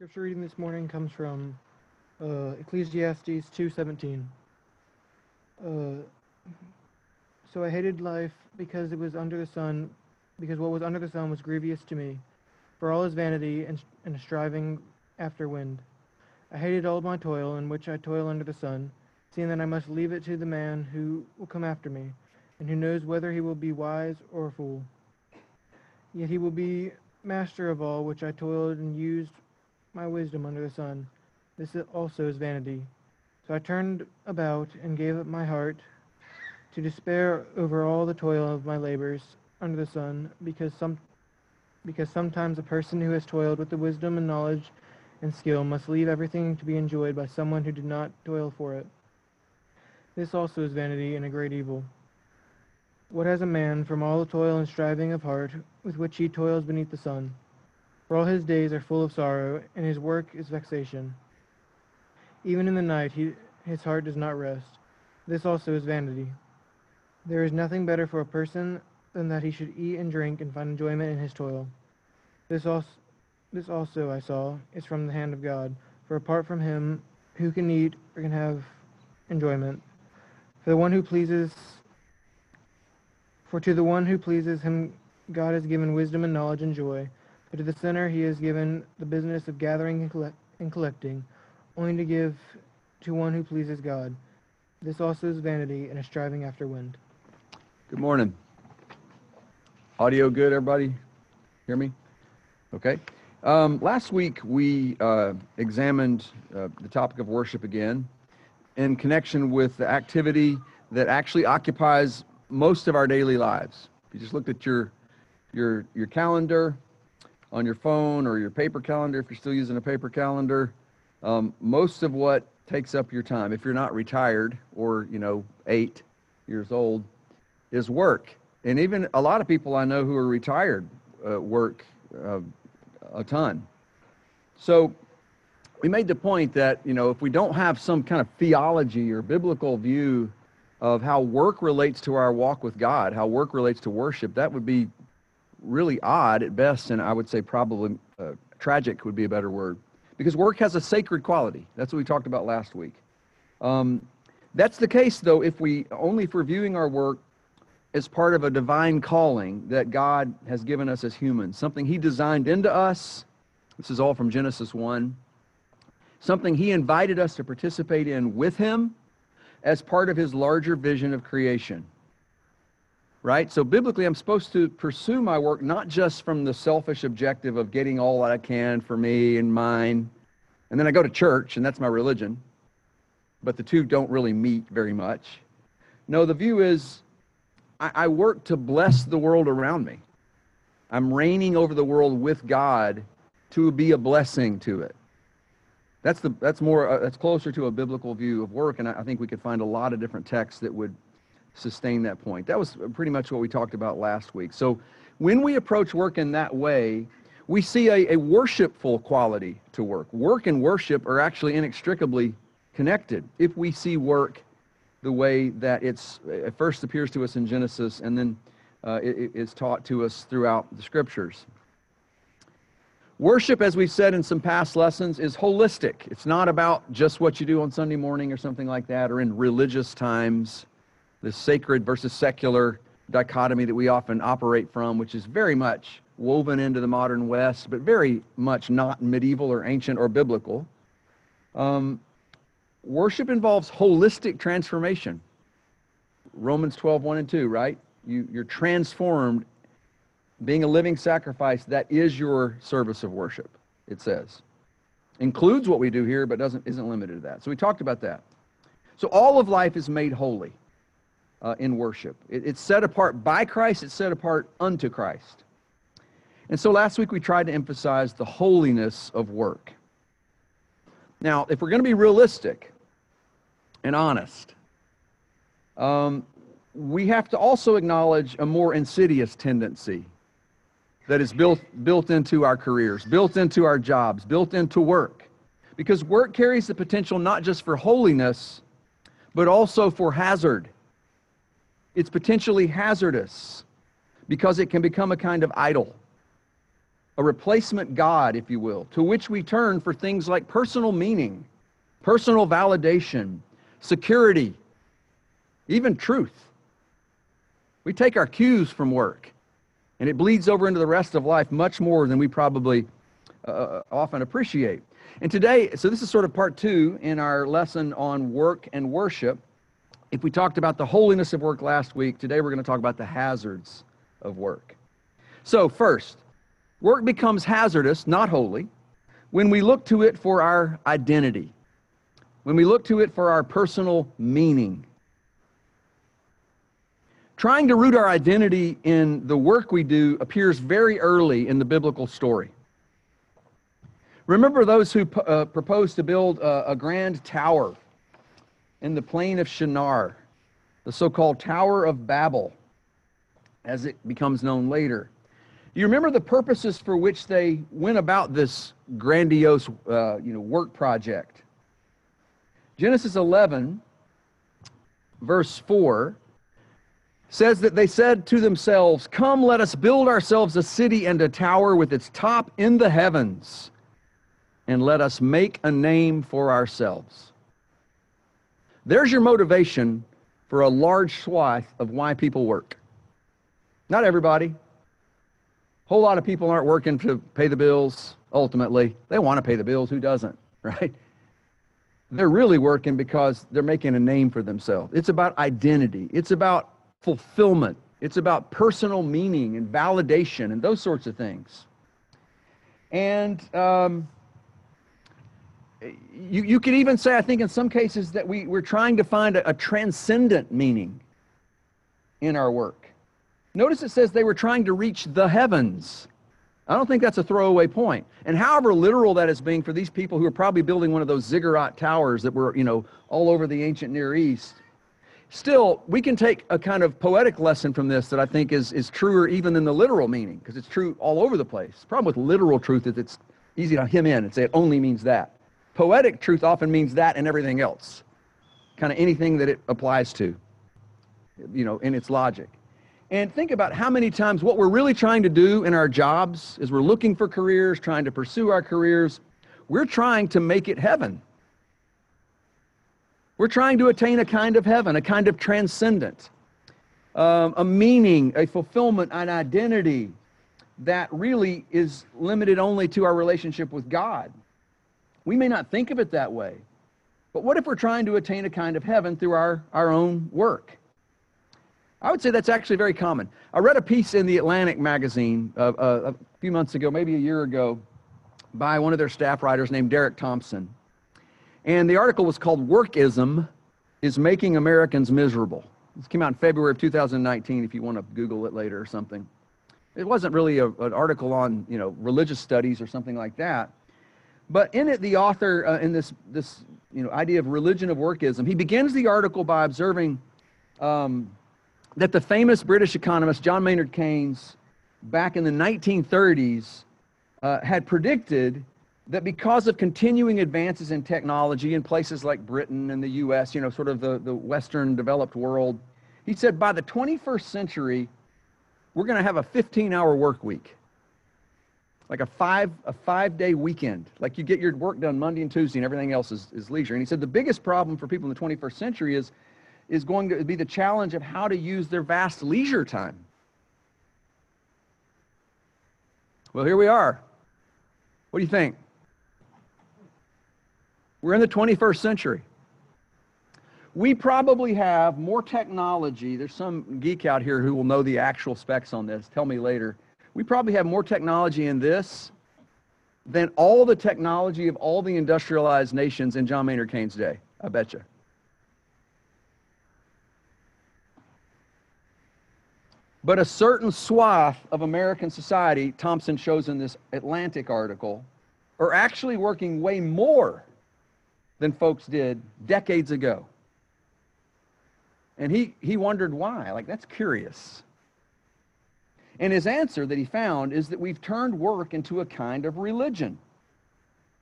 Scripture reading this morning comes from Ecclesiastes 2:17. So I hated life because it was under the sun, because what was under the sun was grievous to me, for all is vanity and striving after wind. I hated all my toil in which I toil under the sun, seeing that I must leave it to the man who will come after me, and who knows whether he will be wise or a fool. Yet he will be master of all which I toiled and used my wisdom under the sun. This also is vanity. So I turned about and gave up my heart to despair over all the toil of my labors under the sun, because sometimes a person who has toiled with the wisdom and knowledge and skill must leave everything to be enjoyed by someone who did not toil for it. This also is vanity and a great evil. What has a man from all the toil and striving of heart with which he toils beneath the sun? For all his days are full of sorrow, and his work is vexation. Even in the night his heart does not rest. This also is vanity. There is nothing better for a person than that he should eat and drink and find enjoyment in his toil. This also I saw is from the hand of God, for apart from him, who can eat or can have enjoyment? For to the one who pleases him God has given wisdom and knowledge and joy, but to the sinner he has given the business of gathering and collecting, only to give to one who pleases God. This also is vanity and a striving after wind. Good morning. Audio good, everybody? Hear me? Okay. Last week we examined the topic of worship again in connection with the activity that actually occupies most of our daily lives. If you just looked at your calendar on your phone or your paper calendar, if you're still using a paper calendar, most of what takes up your time, if you're not retired or 8 years old, is work. And even a lot of people I know who are retired work a ton. So we made the point that if we don't have some kind of theology or biblical view of how work relates to our walk with God, how work relates to worship, that would be really odd at best, and I would say probably tragic would be a better word, because work has a sacred quality. That's what we talked about last week. That's the case, though, if we're viewing our work as part of a divine calling that God has given us as humans, something He designed into us. This is all from Genesis 1. Something He invited us to participate in with Him as part of His larger vision of creation. Right? So biblically, I'm supposed to pursue my work not just from the selfish objective of getting all that I can for me and mine, and then I go to church, and that's my religion, but the two don't really meet very much. No, the view is I work to bless the world around me. I'm reigning over the world with God to be a blessing to it. That's closer to a biblical view of work, and I think we could find a lot of different texts that would sustain that point. That was pretty much what we talked about last week. So when we approach work in that way, we see a worshipful quality to work. Work and worship are actually inextricably connected if we see work the way that it first appears to us in Genesis, and then it is taught to us throughout the Scriptures. Worship, as we've said in some past lessons, is holistic. It's not about just what you do on Sunday morning or something like that, or in religious times. The sacred versus secular dichotomy that we often operate from, which is very much woven into the modern West, but very much not medieval or ancient or biblical. Worship involves holistic transformation. Romans 12:1 and 2, right? You're transformed, being a living sacrifice. That is your service of worship, it says. Includes what we do here, but isn't limited to that. So we talked about that. So all of life is made holy. In worship. It's set apart by Christ, it's set apart unto Christ. And so last week we tried to emphasize the holiness of work. Now, if we're going to be realistic and honest, we have to also acknowledge a more insidious tendency that is built into our careers, built into our jobs, built into work. Because work carries the potential not just for holiness, but also for hazard. It's potentially hazardous because it can become a kind of idol. a replacement God, if you will, to which we turn for things like personal meaning, personal validation, security, even truth. We take our cues from work, and it bleeds over into the rest of life much more than we probably often appreciate. And today, so this is sort of part two in our lesson on work and worship. If we talked about the holiness of work last week, today we're going to talk about the hazards of work. So first, work becomes hazardous, not holy, when we look to it for our identity, when we look to it for our personal meaning. Trying to root our identity in the work we do appears very early in the biblical story. Remember those who proposed to build a grand tower in the Plain of Shinar, the so-called Tower of Babel, as it becomes known later. You remember the purposes for which they went about this grandiose work project. Genesis 11, verse 4, says that they said to themselves, "Come, let us build ourselves a city and a tower with its top in the heavens, and let us make a name for ourselves." There's your motivation for a large swath of why people work. Not everybody. A whole lot of people aren't working to pay the bills, ultimately. They want to pay the bills. Who doesn't, right? They're really working because they're making a name for themselves. It's about identity. It's about fulfillment. It's about personal meaning and validation and those sorts of things. And you could even say, I think in some cases, that we're trying to find a transcendent meaning in our work. Notice it says they were trying to reach the heavens. I don't think that's a throwaway point. And however literal that is being for these people who are probably building one of those ziggurat towers that were, all over the ancient Near East, still, we can take a kind of poetic lesson from this that I think is truer even than the literal meaning, because it's true all over the place. The problem with literal truth is it's easy to hem in and say it only means that. Poetic truth often means that and everything else, kind of anything that it applies to, in its logic. And think about how many times what we're really trying to do in our jobs is we're looking for careers, trying to pursue our careers. We're trying to make it heaven. We're trying to attain a kind of heaven, a kind of transcendent, a meaning, a fulfillment, an identity that really is limited only to our relationship with God. We may not think of it that way, but what if we're trying to attain a kind of heaven through our own work? I would say that's actually very common. I read a piece in the Atlantic magazine a few months ago, maybe a year ago, by one of their staff writers named Derek Thompson. And the article was called "Workism is Making Americans Miserable." This came out in February of 2019, if you want to Google it later or something. It wasn't really an article on, religious studies or something like that. But in it, the author, in this idea of religion of workism, he begins the article by observing that the famous British economist John Maynard Keynes, back in the 1930s, had predicted that because of continuing advances in technology in places like Britain and the U.S., sort of the Western developed world, he said by the 21st century, we're going to have a 15-hour work week, like a five-day weekend. Like you get your work done Monday and Tuesday and everything else is leisure. And he said the biggest problem for people in the 21st century is going to be the challenge of how to use their vast leisure time. Well, here we are. What do you think? We're in the 21st century. We probably have more technology. There's some geek out here who will know the actual specs on this. Tell me later. We probably have more technology in this than all the technology of all the industrialized nations in John Maynard Keynes' day, I bet you. But a certain swath of American society, Thompson shows in this Atlantic article, are actually working way more than folks did decades ago. And he wondered why. Like, that's curious. And his answer that he found is that we've turned work into a kind of religion.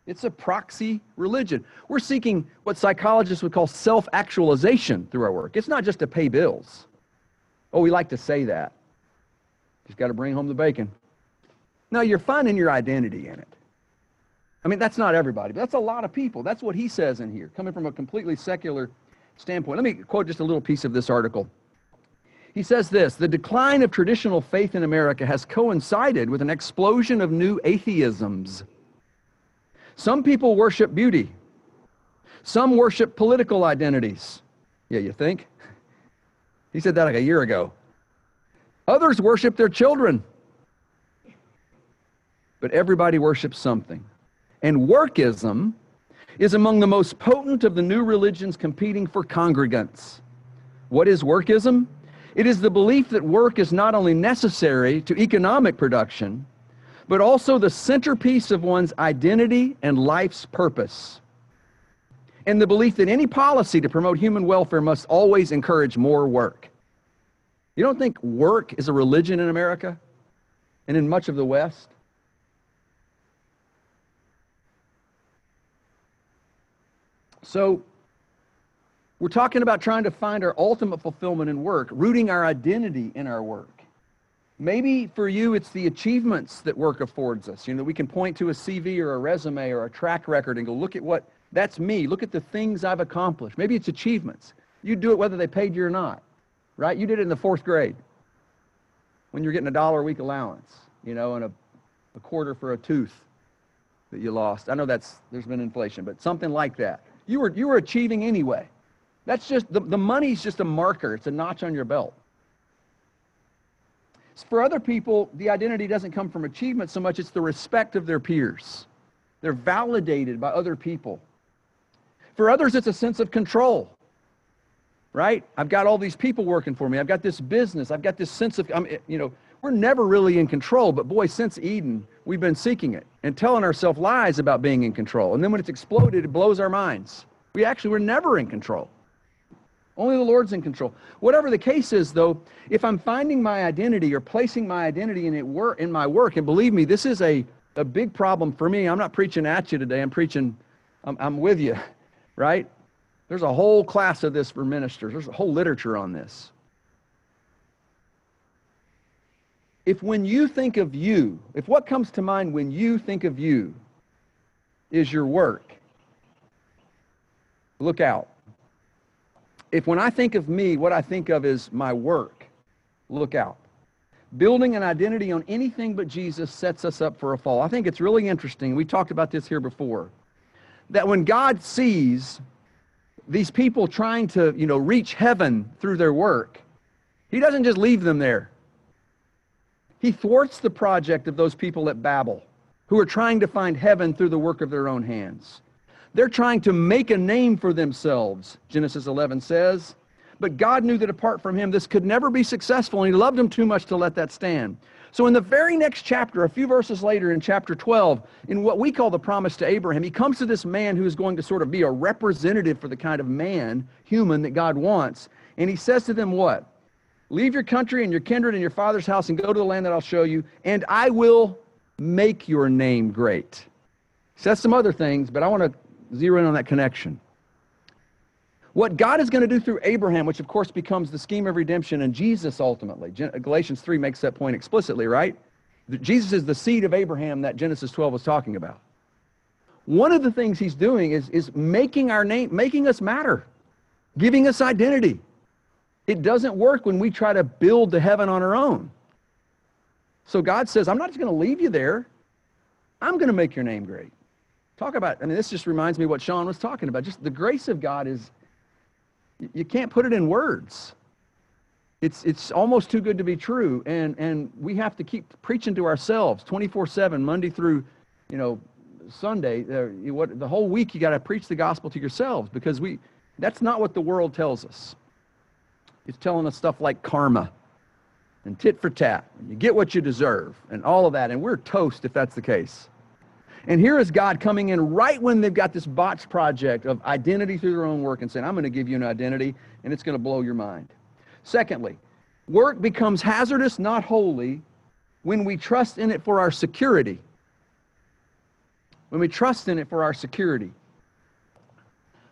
It's a proxy religion. We're seeking what psychologists would call self-actualization through our work. It's not just to pay bills. Oh, we like to say that. Just got to bring home the bacon. No, you're finding your identity in it. I mean, that's not everybody, but that's a lot of people. That's what he says in here, coming from a completely secular standpoint. Let me quote just a little piece of this article. He says this: the decline of traditional faith in America has coincided with an explosion of new atheisms. Some people worship beauty. Some worship political identities. Yeah, you think? He said that like a year ago. Others worship their children. But everybody worships something. And workism is among the most potent of the new religions competing for congregants. What is workism? It is the belief that work is not only necessary to economic production, but also the centerpiece of one's identity and life's purpose. And the belief that any policy to promote human welfare must always encourage more work. You don't think work is a religion in America and in much of the West? So we're talking about trying to find our ultimate fulfillment in work, rooting our identity in our work. Maybe for you, it's the achievements that work affords us. You know, we can point to a CV or a resume or a track record and go, look at what, that's me. Look at the things I've accomplished. Maybe it's achievements. You do it whether they paid you or not, right? You did it in the fourth grade when you're getting $1 a week allowance, you know, and a quarter for a tooth that you lost. I know there's been inflation, but something like that. You were achieving anyway. That's just, the money's just a marker. It's a notch on your belt. For other people, the identity doesn't come from achievement so much, it's the respect of their peers. They're validated by other people. For others, it's a sense of control, right? I've got all these people working for me. I've got this business. I've got this sense of, you know, we're never really in control, but boy, since Eden, we've been seeking it and telling ourselves lies about being in control. And then when it's exploded, it blows our minds. We're never in control. Only the Lord's in control. Whatever the case is, though, if I'm finding my identity or placing my identity in my work, and believe me, this is a big problem for me. I'm not preaching at you today. I'm preaching, I'm with you, right? There's a whole class of this for ministers. There's a whole literature on this. If when you think of you, if what comes to mind when you think of you is your work, look out. If when I think of me, what I think of is my work, look out. Building an identity on anything but Jesus sets us up for a fall. I think it's really interesting. We talked about this here before, that when God sees these people trying to, you know, reach heaven through their work, he doesn't just leave them there. He thwarts the project of those people at Babel who are trying to find heaven through the work of their own hands. They're trying to make a name for themselves, Genesis 11 says. But God knew that apart from him, this could never be successful, and he loved them too much to let that stand. So in the very next chapter, a few verses later in chapter 12, in what we call the promise to Abraham, he comes to this man who is going to sort of be a representative for the kind of man, human, that God wants. And he says to them what? Leave your country and your kindred and your father's house and go to the land that I'll show you, and I will make your name great. He says some other things, but I want to zero in on that connection. What God is going to do through Abraham, which of course becomes the scheme of redemption, and Jesus ultimately. Galatians 3 makes that point explicitly, right? Jesus is the seed of Abraham that Genesis 12 was talking about. One of the things he's doing is making our name, making us matter, giving us identity. It doesn't work when we try to build the heaven on our own. So God says, I'm not just going to leave you there. I'm going to make your name great. Talk about, I mean, this just reminds me what Sean was talking about. Just the grace of God is, you can't put it in words. It's almost too good to be true. And we have to keep preaching to ourselves 24/7, Monday through, you know, Sunday. The whole week you got to preach the gospel to yourselves, because that's not what the world tells us. It's telling us stuff like karma and tit for tat. And you get what you deserve and all of that. And we're toast if that's the case. And here is God coming in right when they've got this botched project of identity through their own work and saying, I'm going to give you an identity, and it's going to blow your mind. Secondly, work becomes hazardous, not holy, when we trust in it for our security. When we trust in it for our security,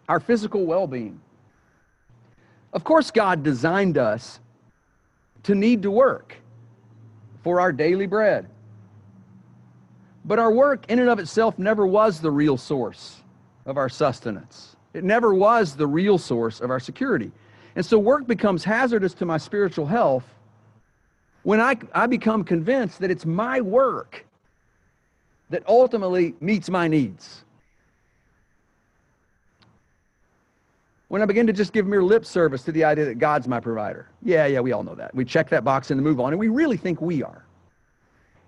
our physical well-being. Of course, God designed us to need to work for our daily bread. But our work in and of itself never was the real source of our sustenance. It never was the real source of our security. And so work becomes hazardous to my spiritual health when I become convinced that it's my work that ultimately meets my needs. When I begin to just give mere lip service to the idea that God's my provider. Yeah, we all know that. We check that box and move on, and we really think we are.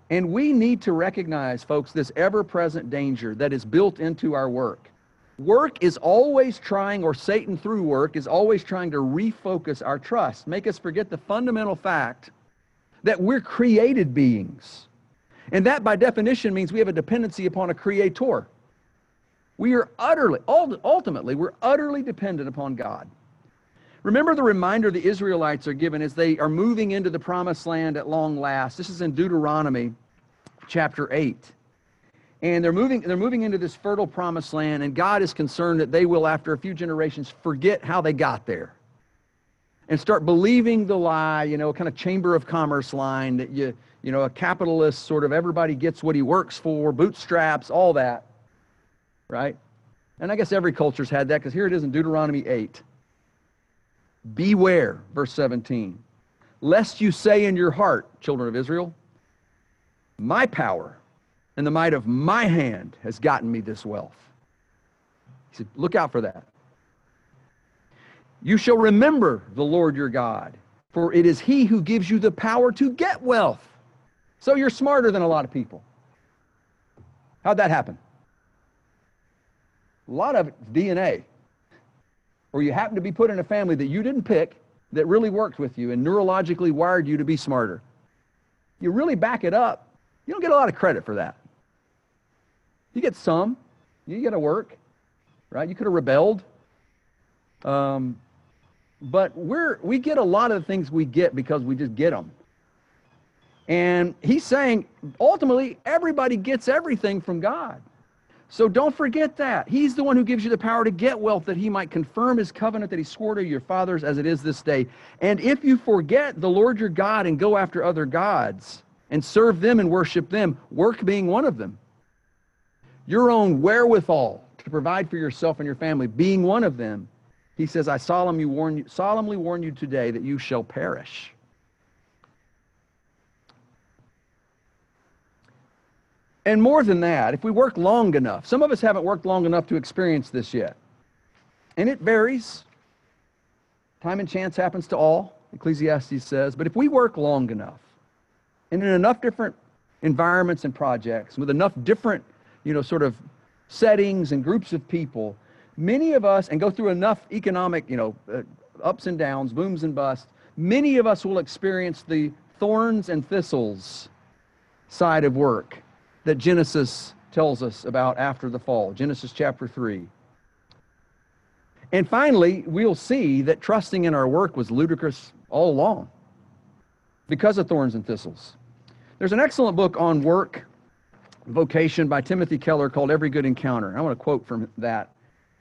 And we need to recognize, folks, this ever-present danger that is built into our work. Work is always trying, or Satan through work, is always trying to refocus our trust, make us forget the fundamental fact that we're created beings. And that, by definition, means we have a dependency upon a creator. We are ultimately dependent upon God. Remember the reminder the Israelites are given as they are moving into the promised land at long last. This is in Deuteronomy chapter 8. And they're moving into this fertile promised land, and God is concerned that they will, after a few generations, forget how they got there and start believing the lie, a kind of chamber of commerce line that you know, a capitalist sort of everybody gets what he works for, bootstraps, all that. Right? And I guess every culture's had that, because here it is in Deuteronomy 8. Beware, verse 17, lest you say in your heart, children of Israel, my power and the might of my hand has gotten me this wealth. He said, look out for that. You shall remember the Lord your God, for it is he who gives you the power to get wealth. So you're smarter than a lot of people. How'd that happen? A lot of it's DNA, or you happen to be put in a family that you didn't pick that really worked with you and neurologically wired you to be smarter. You really back it up. You don't get a lot of credit for that. You get some. You got to work, right? You could have rebelled. But we get a lot of the things we get because we just get them. And he's saying, ultimately, everybody gets everything from God. So don't forget that. He's the one who gives you the power to get wealth, that he might confirm his covenant that he swore to your fathers as it is this day. And if you forget the Lord your God and go after other gods and serve them and worship them, work being one of them, your own wherewithal to provide for yourself and your family being one of them, he says, I solemnly warn you today that you shall perish. And more than that, if we work long enough, some of us haven't worked long enough to experience this yet. And it varies. Time and chance happens to all, Ecclesiastes says. But if we work long enough, and in enough different environments and projects, with enough different, sort of settings and groups of people, many of us, and go through enough economic, ups and downs, booms and busts, many of us will experience the thorns and thistles side of work that Genesis tells us about after the fall, Genesis chapter 3. And finally, we'll see that trusting in our work was ludicrous all along because of thorns and thistles. There's an excellent book on work, vocation, by Timothy Keller called Every Good Encounter. I want to quote from that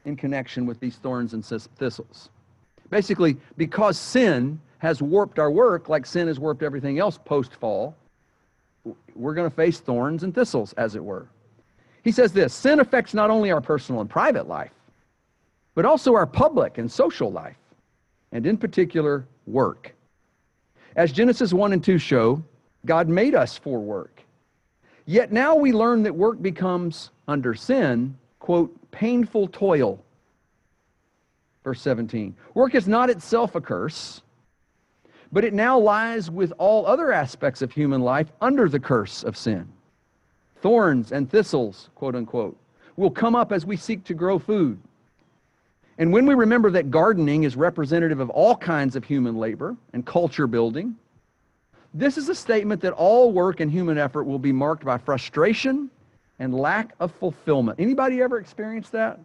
in connection with these thorns and thistles. Basically, because sin has warped our work like sin has warped everything else post-fall, we're going to face thorns and thistles, as it were. He says this, sin affects not only our personal and private life, but also our public and social life, and in particular, work. As Genesis 1 and 2 show, God made us for work. Yet now we learn that work becomes, under sin, quote, painful toil. Verse 17, work is not itself a curse, but it now lies with all other aspects of human life under the curse of sin. Thorns and thistles, quote unquote, will come up as we seek to grow food. And when we remember that gardening is representative of all kinds of human labor and culture building, this is a statement that all work and human effort will be marked by frustration and lack of fulfillment. Anybody ever experienced that?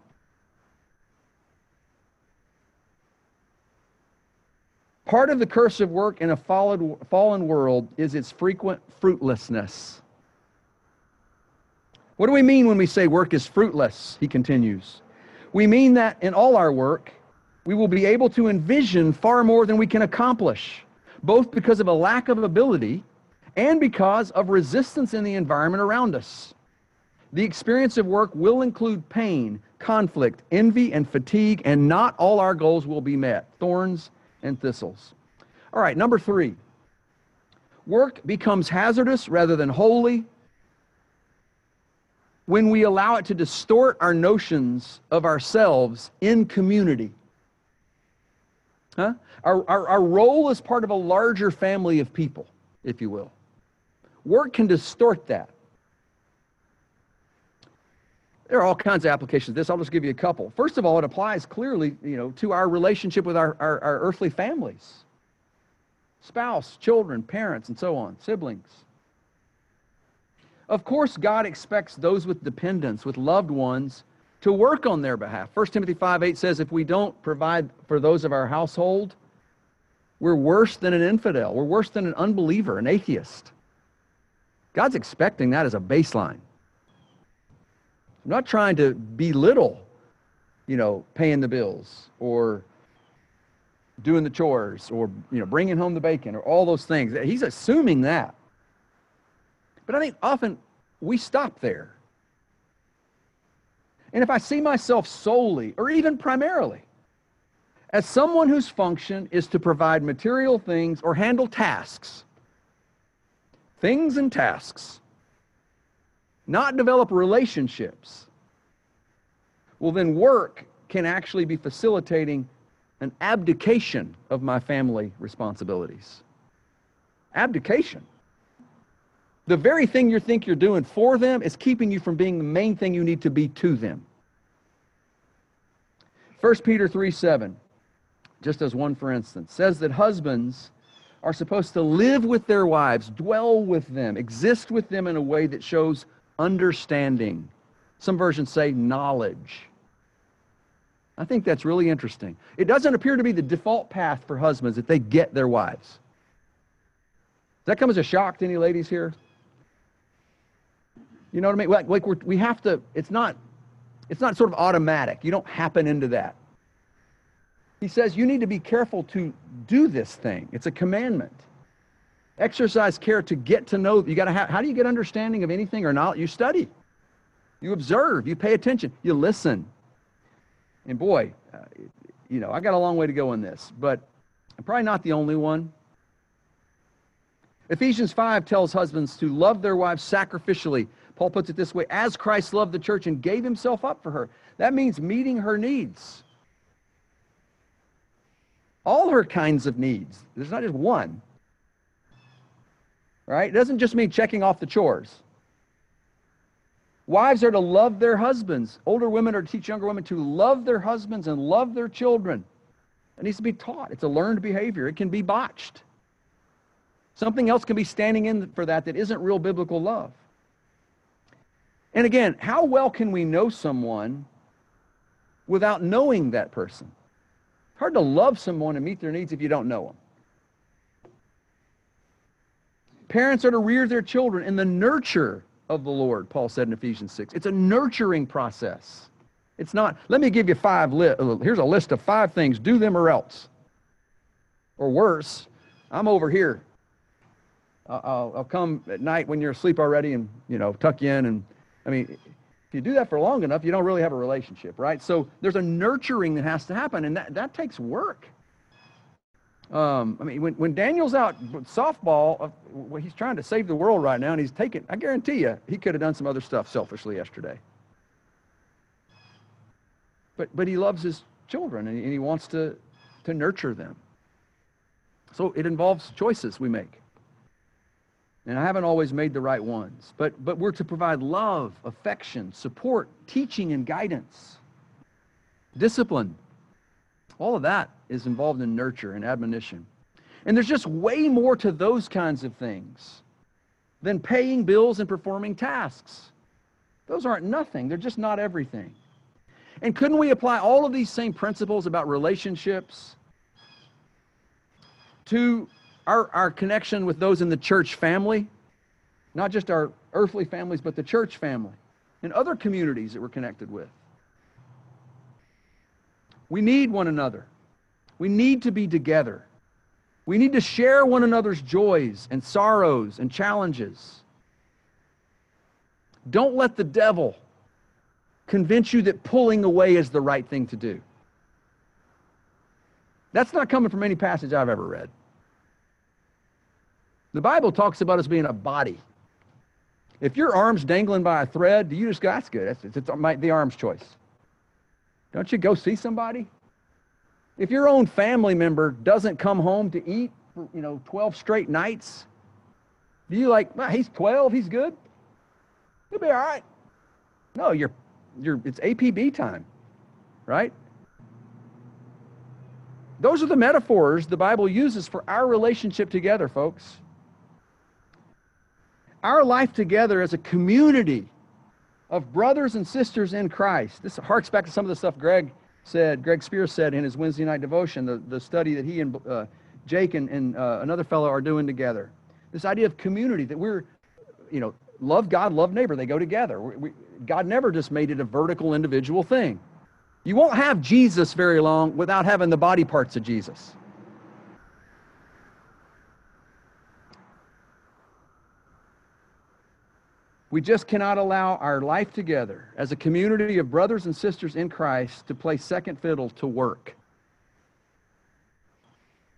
Part of the curse of work in a fallen world is its frequent fruitlessness. What do we mean when we say work is fruitless? He continues. We mean that in all our work, we will be able to envision far more than we can accomplish, both because of a lack of ability and because of resistance in the environment around us. The experience of work will include pain, conflict, envy, and fatigue, and not all our goals will be met. Thorns and thistles. All right, number three. Work becomes hazardous rather than holy when we allow it to distort our notions of ourselves in community. Huh? Our role is part of a larger family of people, if you will. Work can distort that. There are all kinds of applications of this. I'll just give you a couple. First of all, it applies clearly, to our relationship with our earthly families. Spouse, children, parents, and so on, siblings. Of course, God expects those with dependents, with loved ones, to work on their behalf. 1 Timothy 5:8 says, if we don't provide for those of our household, we're worse than an infidel. We're worse than an unbeliever, an atheist. God's expecting that as a baseline. I'm not trying to belittle, paying the bills or doing the chores or, bringing home the bacon or all those things. He's assuming that. But I think often we stop there. And if I see myself solely or even primarily as someone whose function is to provide material things or handle tasks, things and tasks, not develop relationships, well, then work can actually be facilitating an abdication of my family responsibilities. Abdication. The very thing you think you're doing for them is keeping you from being the main thing you need to be to them. 1 Peter 3:7, just as one for instance, says that husbands are supposed to live with their wives, dwell with them, exist with them in a way that shows understanding. Some versions say knowledge. I think that's really interesting. It doesn't appear to be the default path for husbands that they get their wives. Does that come as a shock to any ladies here? You know what I mean? Like we have to, it's not sort of automatic. You don't happen into that. He says you need to be careful to do this thing. It's a commandment. Exercise care to get to know. You got to have, how do you get understanding of anything or knowledge? You study, you observe, you pay attention, you listen. And boy, I got a long way to go in this, but I'm probably not the only one. Ephesians 5 tells husbands to love their wives sacrificially. Paul puts it this way, as Christ loved the church and gave himself up for her. That means meeting her needs. All her kinds of needs. There's not just one. Right? It doesn't just mean checking off the chores. Wives are to love their husbands. Older women are to teach younger women to love their husbands and love their children. It needs to be taught. It's a learned behavior. It can be botched. Something else can be standing in for that isn't real biblical love. And again, how well can we know someone without knowing that person? It's hard to love someone and meet their needs if you don't know them. Parents are to rear their children in the nurture of the Lord, Paul said in Ephesians 6. It's a nurturing process. It's not, let me give you here's a list of 5 things, do them or else. Or worse, I'm over here. I'll come at night when you're asleep already and, tuck you in. And I mean, if you do that for long enough, you don't really have a relationship, right? So there's a nurturing that has to happen, and that takes work. When Daniel's out softball, he's trying to save the world right now, and he's taking, I guarantee you, he could have done some other stuff selfishly yesterday. But he loves his children, and he wants to nurture them. So it involves choices we make. And I haven't always made the right ones. But we're to provide love, affection, support, teaching, and guidance. Discipline. All of that is involved in nurture and admonition. And there's just way more to those kinds of things than paying bills and performing tasks. Those aren't nothing. They're just not everything. And couldn't we apply all of these same principles about relationships to our connection with those in the church family? Not just our earthly families, but the church family and other communities that we're connected with. We need one another. We need to be together. We need to share one another's joys and sorrows and challenges. Don't let the devil convince you that pulling away is the right thing to do. That's not coming from any passage I've ever read. The Bible talks about us being a body. If your arm's dangling by a thread, do you just go, that's good, it's the arm's choice? Don't you go see somebody? If your own family member doesn't come home to eat for, 12 straight nights, do you like, well, he's 12, he's good, he'll be all right? No, it's APB time, right? Those are the metaphors the Bible uses for our relationship together, folks. Our life together as a community of brothers and sisters in Christ. This harks back to some of the stuff Greg Spears said in his Wednesday night devotion, the study that he and Jake and another fellow are doing together. This idea of community, that we're, love God, love neighbor. They go together. God never just made it a vertical individual thing. You won't have Jesus very long without having the body parts of Jesus. We just cannot allow our life together as a community of brothers and sisters in Christ to play second fiddle to work.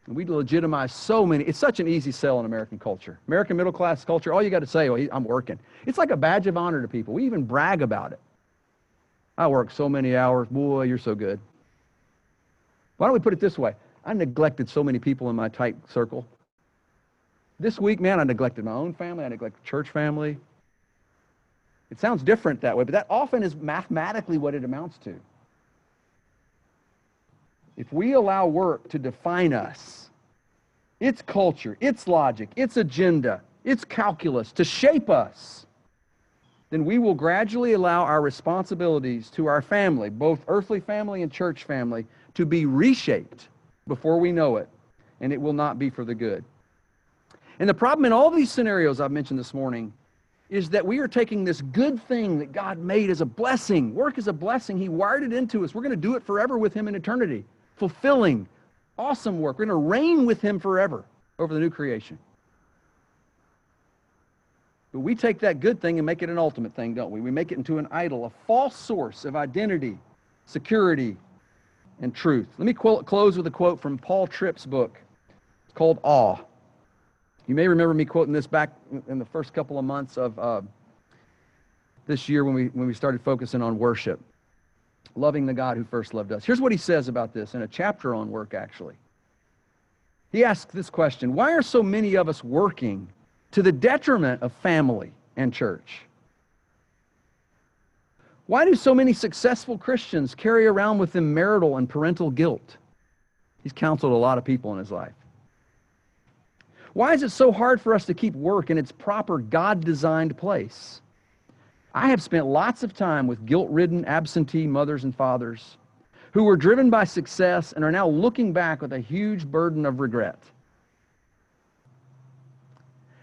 And we legitimize so many. It's such an easy sell in American culture. American middle-class culture, all you got to say, oh, I'm working. It's like a badge of honor to people. We even brag about it. I work so many hours. Boy, you're so good. Why don't we put it this way? I neglected so many people in my tight circle. This week, man, I neglected my own family. I neglected church family. It sounds different that way, but that often is mathematically what it amounts to. If we allow work to define us, its culture, its logic, its agenda, its calculus to shape us, then we will gradually allow our responsibilities to our family, both earthly family and church family, to be reshaped before we know it, and it will not be for the good. And the problem in all these scenarios I've mentioned this morning is that we are taking this good thing that God made as a blessing. Work is a blessing. He wired it into us. We're going to do it forever with Him in eternity. Fulfilling, awesome work. We're going to reign with Him forever over the new creation. But we take that good thing and make it an ultimate thing, don't we? We make it into an idol, a false source of identity, security, and truth. Let me close with a quote from Paul Tripp's book. It's called Awe. You may remember me quoting this back in the first couple of months of this year when we started focusing on worship, loving the God who first loved us. Here's what he says about this in a chapter on work, actually. He asks this question: why are so many of us working to the detriment of family and church? Why do so many successful Christians carry around with them marital and parental guilt? He's counseled a lot of people in his life. Why is it so hard for us to keep work in its proper God-designed place? I have spent lots of time with guilt-ridden absentee mothers and fathers who were driven by success and are now looking back with a huge burden of regret.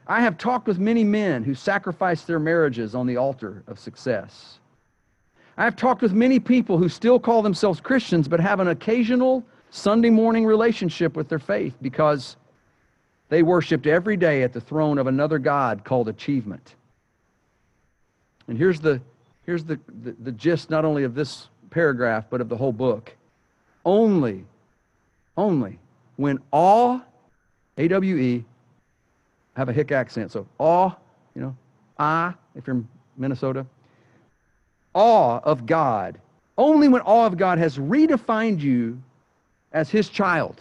I have talked with many men who sacrificed their marriages on the altar of success. I have talked with many people who still call themselves Christians but have an occasional Sunday morning relationship with their faith because they worshiped every day at the throne of another God called achievement. And here's the gist not only of this paragraph, but of the whole book. Only when awe, A-W-E, I have a hick accent, so awe, I, if you're in Minnesota, awe of God. Only when awe of God has redefined you as His child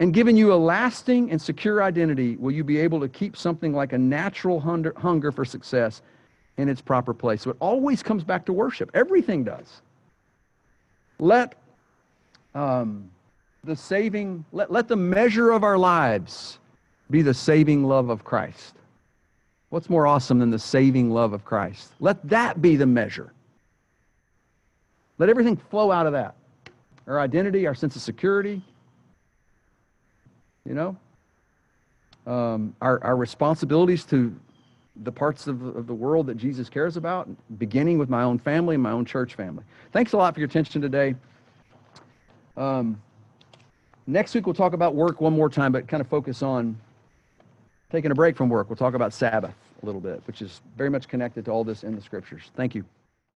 and given you a lasting and secure identity, will you be able to keep something like a natural hunger for success in its proper place? So it always comes back to worship. Everything does. Let the measure of our lives be the saving love of Christ. What's more awesome than the saving love of Christ? Let that be the measure. Let everything flow out of that. Our identity, our sense of security, our responsibilities to the parts of the world that Jesus cares about, beginning with my own family and my own church family. Thanks a lot for your attention today. Next week we'll talk about work one more time, but kind of focus on taking a break from work. We'll talk about Sabbath. a little bit, which is very much connected to all this in the scriptures. Thank you.